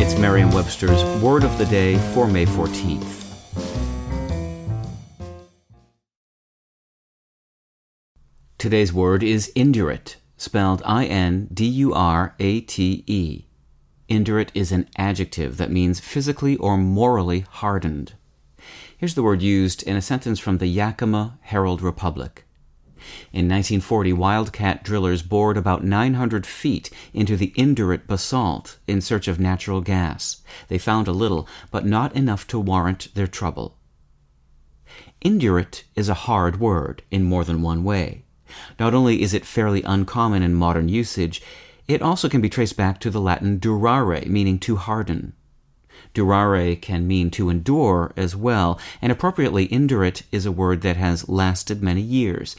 It's Merriam-Webster's Word of the Day for May 14th. Today's word is indurate, spelled I-N-D-U-R-A-T-E. Indurate is an adjective that means physically or morally hardened. Here's the word used in a sentence from the Yakima Herald-Republic. In 1940, wildcat drillers bored about 900 feet into the indurate basalt in search of natural gas. They found a little, but not enough to warrant their trouble. Indurate is a hard word in more than one way. Not only is it fairly uncommon in modern usage, it also can be traced back to the Latin durare, meaning to harden. Durare can mean to endure as well, and appropriately, indurate is a word that has lasted many years.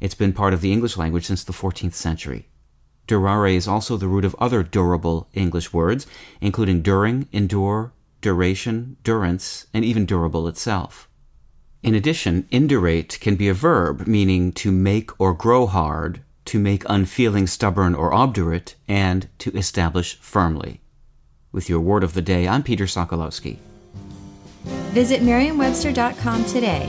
It's been part of the English language since the 14th century. Durare is also the root of other durable English words, including during, endure, duration, durance, and even durable itself. In addition, indurate can be a verb, meaning to make or grow hard, to make unfeeling, stubborn, or obdurate, and to establish firmly. With your Word of the Day, I'm Peter Sokolowski. Visit merriam-webster.com today